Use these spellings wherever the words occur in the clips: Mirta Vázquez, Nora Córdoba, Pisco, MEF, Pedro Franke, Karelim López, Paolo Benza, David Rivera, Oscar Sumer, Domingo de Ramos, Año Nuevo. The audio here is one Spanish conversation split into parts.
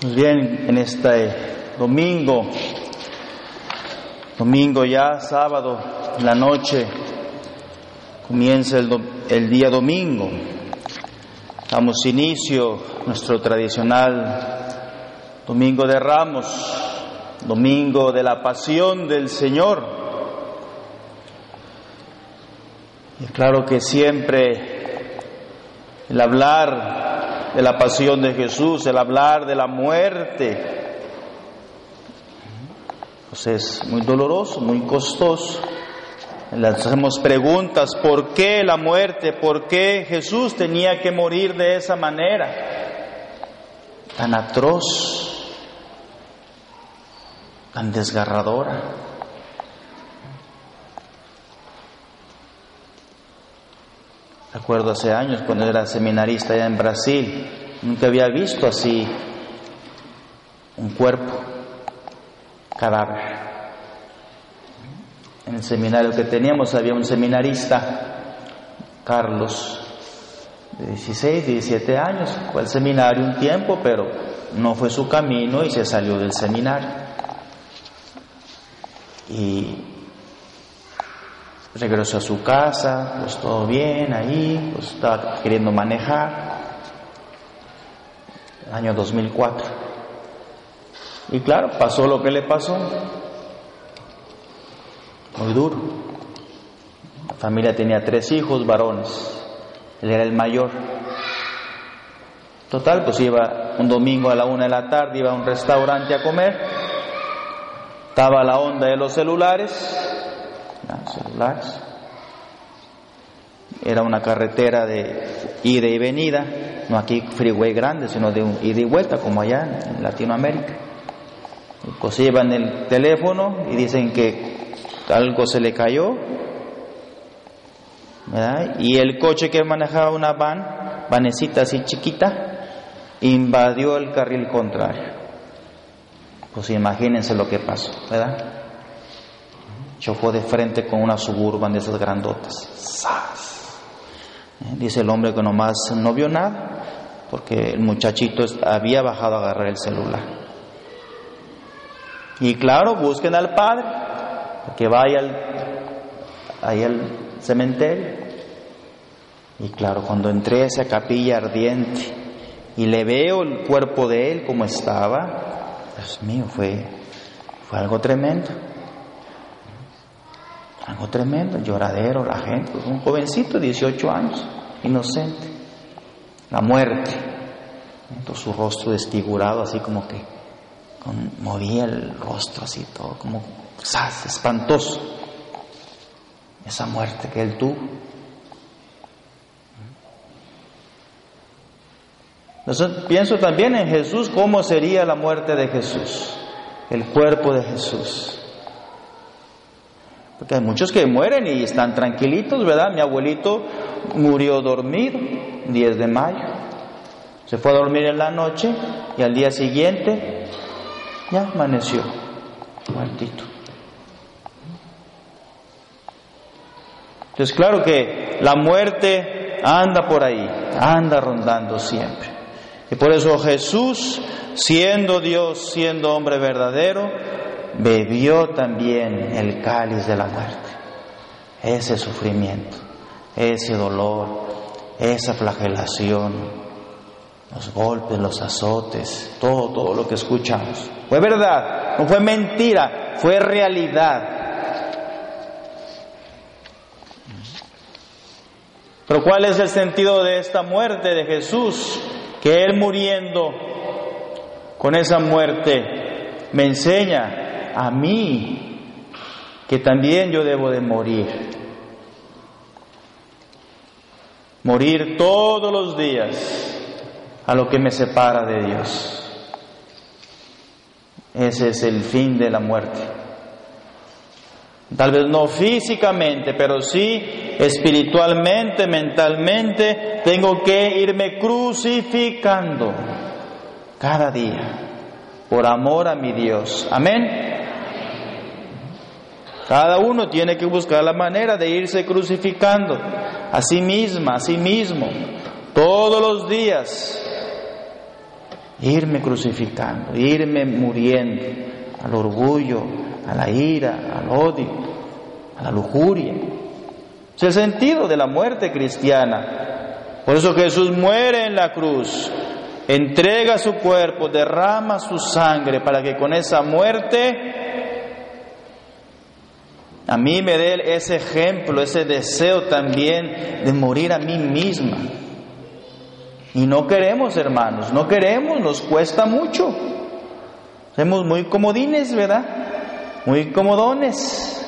Pues bien, en este domingo ya sábado, la noche, comienza el día domingo. Damos inicio a nuestro tradicional Domingo de Ramos, Domingo de la Pasión del Señor. Y claro que siempre el hablar de la pasión de Jesús, el hablar de la muerte, pues es muy doloroso, muy costoso. Le hacemos preguntas: ¿por qué la muerte? ¿Por qué Jesús tenía que morir de esa manera tan atroz, tan desgarradora? Recuerdo hace años, cuando era seminarista allá en Brasil, nunca había visto así un cuerpo cadáver. En el seminario que teníamos había un seminarista, Carlos, de 16, 17 años. Fue al seminario un tiempo, pero no fue su camino y se salió del seminario. Y regresó a su casa, pues todo bien ahí, pues estaba queriendo manejar. Año 2004. Y claro, pasó lo que le pasó. Muy duro. La familia tenía 3 hijos varones. Él era el mayor. Total, pues iba un domingo a la 1:00 p.m, iba a un restaurante a comer. Estaba la onda de los celulares. Era una carretera de ida y venida. No aquí freeway grande, sino de ida y vuelta, como allá en Latinoamérica. Pues llevan el teléfono y dicen que algo se le cayó, ¿verdad? Y el coche que manejaba, una vanecita así chiquita, invadió el carril contrario. Pues imagínense lo que pasó, ¿verdad? Chocó de frente con una Suburban de esas grandotas. ¡Sas! Dice el hombre que nomás no vio nada, porque el muchachito había bajado a agarrar el celular. Y claro, busquen al padre, que vaya ahí al cementerio. Y claro, cuando entré a esa capilla ardiente y le veo el cuerpo de él como estaba, Dios mío, fue algo tremendo. Algo tremendo, lloradero, la gente, pues un jovencito, 18 años, inocente. La muerte. Entonces, su rostro desfigurado, así como que movía el rostro así todo, como ¡zas! Espantoso esa muerte que él tuvo. Entonces pienso también en Jesús, cómo sería la muerte de Jesús, el cuerpo de Jesús, porque hay muchos que mueren y están tranquilitos, ¿verdad? Mi abuelito murió dormido, 10 de mayo, se fue a dormir en la noche y al día siguiente ya amaneció, muertito. Entonces, claro que la muerte anda por ahí, anda rondando siempre. Y por eso Jesús, siendo Dios, siendo hombre verdadero, bebió también el cáliz de la muerte. Ese sufrimiento, ese dolor, esa flagelación, los golpes, los azotes, todo lo que escuchamos. Fue verdad, no fue mentira, fue realidad. Pero ¿cuál es el sentido de esta muerte de Jesús? Que Él muriendo con esa muerte me enseña a mí que también yo debo de morir. Morir todos los días a lo que me separa de Dios. Ese es el fin de la muerte. Tal vez no físicamente, pero sí espiritualmente, mentalmente, tengo que irme crucificando cada día por amor a mi Dios. Amén. Cada uno tiene que buscar la manera de irse crucificando a sí misma, a sí mismo, todos los días. irme crucificando, irme muriendo al orgullo, a la ira, al odio, a la lujuria. Es el sentido de la muerte cristiana. Por eso Jesús muere en la cruz, entrega su cuerpo, derrama su sangre, para que con esa muerte a mí me dé ese ejemplo, ese deseo también de morir a mí misma. Y no queremos, hermanos, no queremos, nos cuesta mucho. Somos muy comodines, ¿verdad? Muy comodones.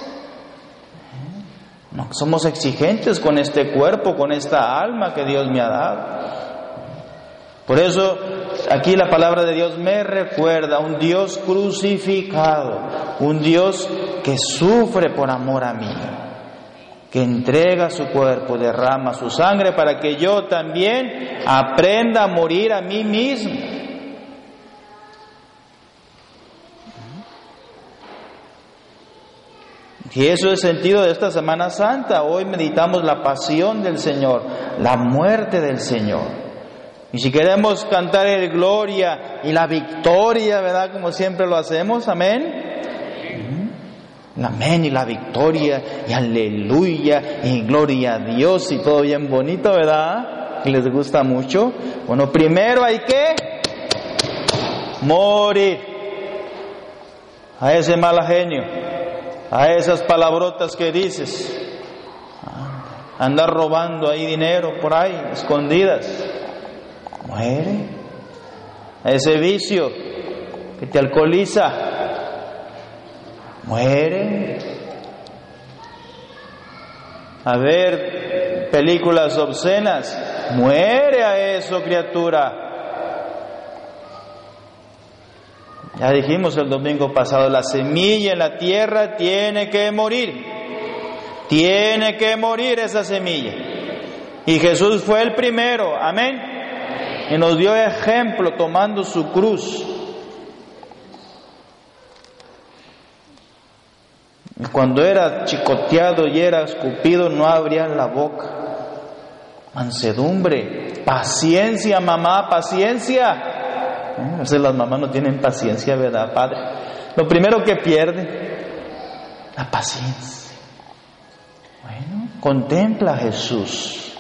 No, somos exigentes con este cuerpo, con esta alma que Dios me ha dado. Por eso aquí la palabra de Dios me recuerda a un Dios crucificado, un Dios que sufre por amor a mí, que entrega su cuerpo, derrama su sangre para que yo también aprenda a morir a mí mismo. Y eso es el sentido de esta Semana Santa. Hoy meditamos la pasión del Señor, la muerte del Señor. Y si queremos cantar el gloria y la victoria, ¿verdad? Como siempre lo hacemos, amén. Amén y la victoria y aleluya y gloria a Dios y todo bien bonito, ¿verdad? ¿Les gusta mucho? Bueno, primero hay que morir a ese mal genio, a esas palabrotas que dices, andar robando ahí dinero por ahí, escondidas. Muere a ese vicio que te alcoholiza. Muere a ver películas obscenas. Muere a eso, criatura. Ya dijimos el domingo pasado, la semilla en la tierra tiene que morir. Tiene que morir esa semilla. Y Jesús fue el primero, amén. Y nos dio ejemplo tomando su cruz. Y cuando era chicoteado y era escupido, no abría la boca. Mansedumbre, paciencia, mamá, paciencia. A veces las mamás no tienen paciencia, ¿verdad, padre? Lo primero que pierde, la paciencia. Bueno, contempla a Jesús,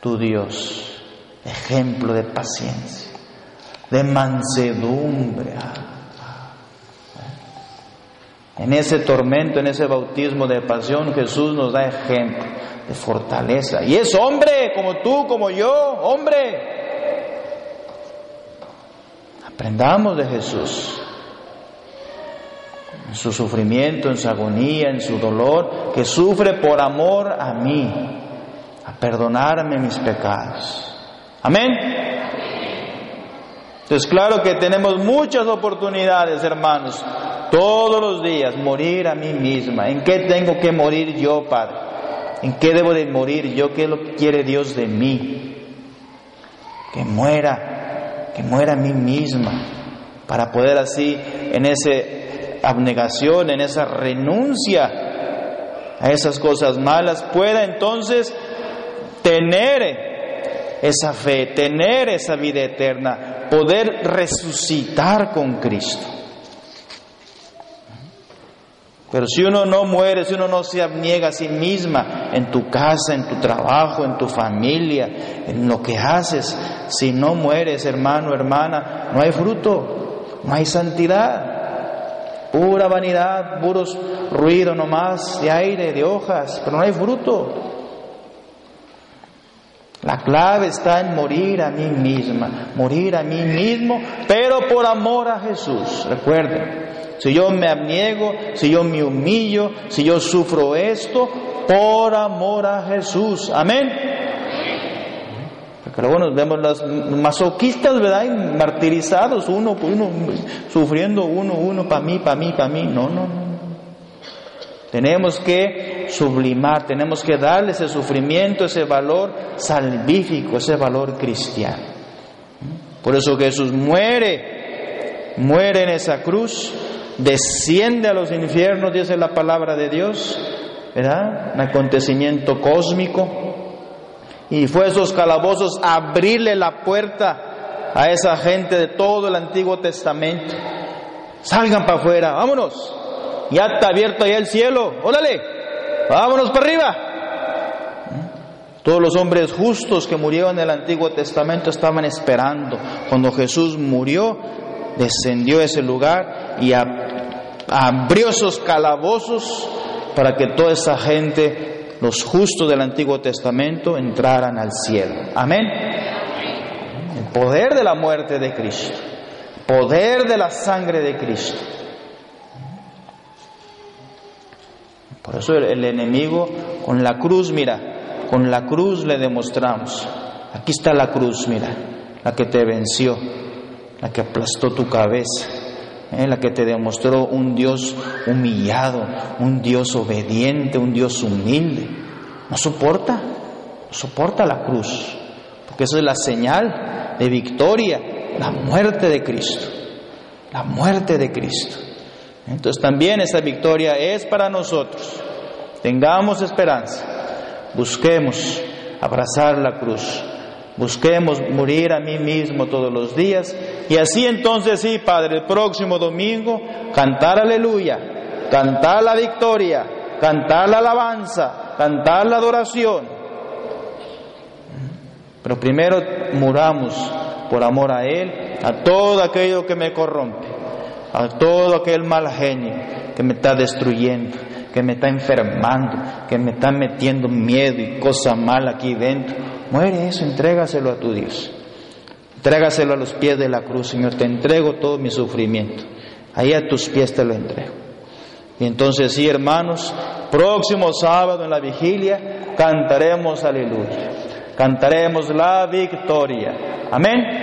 tu Dios, ejemplo de paciencia, de mansedumbre. En ese tormento, en ese bautismo de pasión, Jesús nos da ejemplo de fortaleza. Y es hombre, como tú, como yo, hombre. Aprendamos de Jesús, en su sufrimiento, en su agonía, en su dolor, que sufre por amor a mí, a perdonarme mis pecados. Amén. Entonces, claro que tenemos muchas oportunidades, hermanos, todos los días, morir a mí misma. ¿En qué tengo que morir yo, Padre? ¿En qué debo de morir yo? ¿Qué es lo que quiere Dios de mí? Que muera a mí misma, para poder así, en esa abnegación, en esa renuncia a esas cosas malas, pueda entonces tener esa fe, tener esa vida eterna, poder resucitar con Cristo. Pero si uno no muere, si uno no se abniega a sí misma, en tu casa, en tu trabajo, en tu familia, en lo que haces, si no mueres, hermano, hermana, no hay fruto, no hay santidad, pura vanidad, puros ruido nomás de aire, de hojas, pero no hay fruto. La clave está en morir a mí misma, morir a mí mismo, pero por amor a Jesús, recuerden. Si yo me abniego, si yo me humillo, si yo sufro esto, por amor a Jesús. Amén. Porque luego nos vemos los masoquistas, ¿verdad? Y martirizados, uno por uno, sufriendo uno, para mí. No. Tenemos que sublimar, tenemos que darle ese sufrimiento, ese valor salvífico, ese valor cristiano. Por eso Jesús muere en esa cruz. Desciende a los infiernos, dice la palabra de Dios, ¿verdad? Un acontecimiento cósmico. Y fue a esos calabozos abrirle la puerta a esa gente de todo el Antiguo Testamento. Salgan para afuera, vámonos. Ya está abierto allá el cielo, órale, vámonos para arriba. Todos los hombres justos que murieron en el Antiguo Testamento estaban esperando. Cuando Jesús murió, descendió a ese lugar y abrió esos calabozos para que toda esa gente, los justos del Antiguo Testamento, entraran al cielo. Amén. El poder de la muerte de Cristo, poder de la sangre de Cristo. Por eso el enemigo con la cruz, mira, con la cruz le demostramos. Aquí está la cruz, mira, la que te venció, la que aplastó tu cabeza, la que te demostró un Dios humillado, un Dios obediente, un Dios humilde. No soporta la cruz, porque eso es la señal de victoria, la muerte de Cristo. Entonces también esa victoria es para nosotros. Tengamos esperanza, busquemos abrazar la cruz, busquemos morir a mí mismo todos los días, y así entonces sí, Padre, el próximo domingo cantar aleluya, cantar la victoria, cantar la alabanza, cantar la adoración. Pero primero muramos por amor a Él, a todo aquello que me corrompe, a todo aquel mal genio que me está destruyendo, que me está enfermando, que me está metiendo miedo y cosa mala aquí dentro. Muere eso, entrégaselo a tu Dios, entrégaselo a los pies de la cruz. Señor, te entrego todo mi sufrimiento, ahí a tus pies te lo entrego. Y entonces sí, hermanos, próximo sábado en la vigilia cantaremos aleluya, cantaremos la victoria. Amén.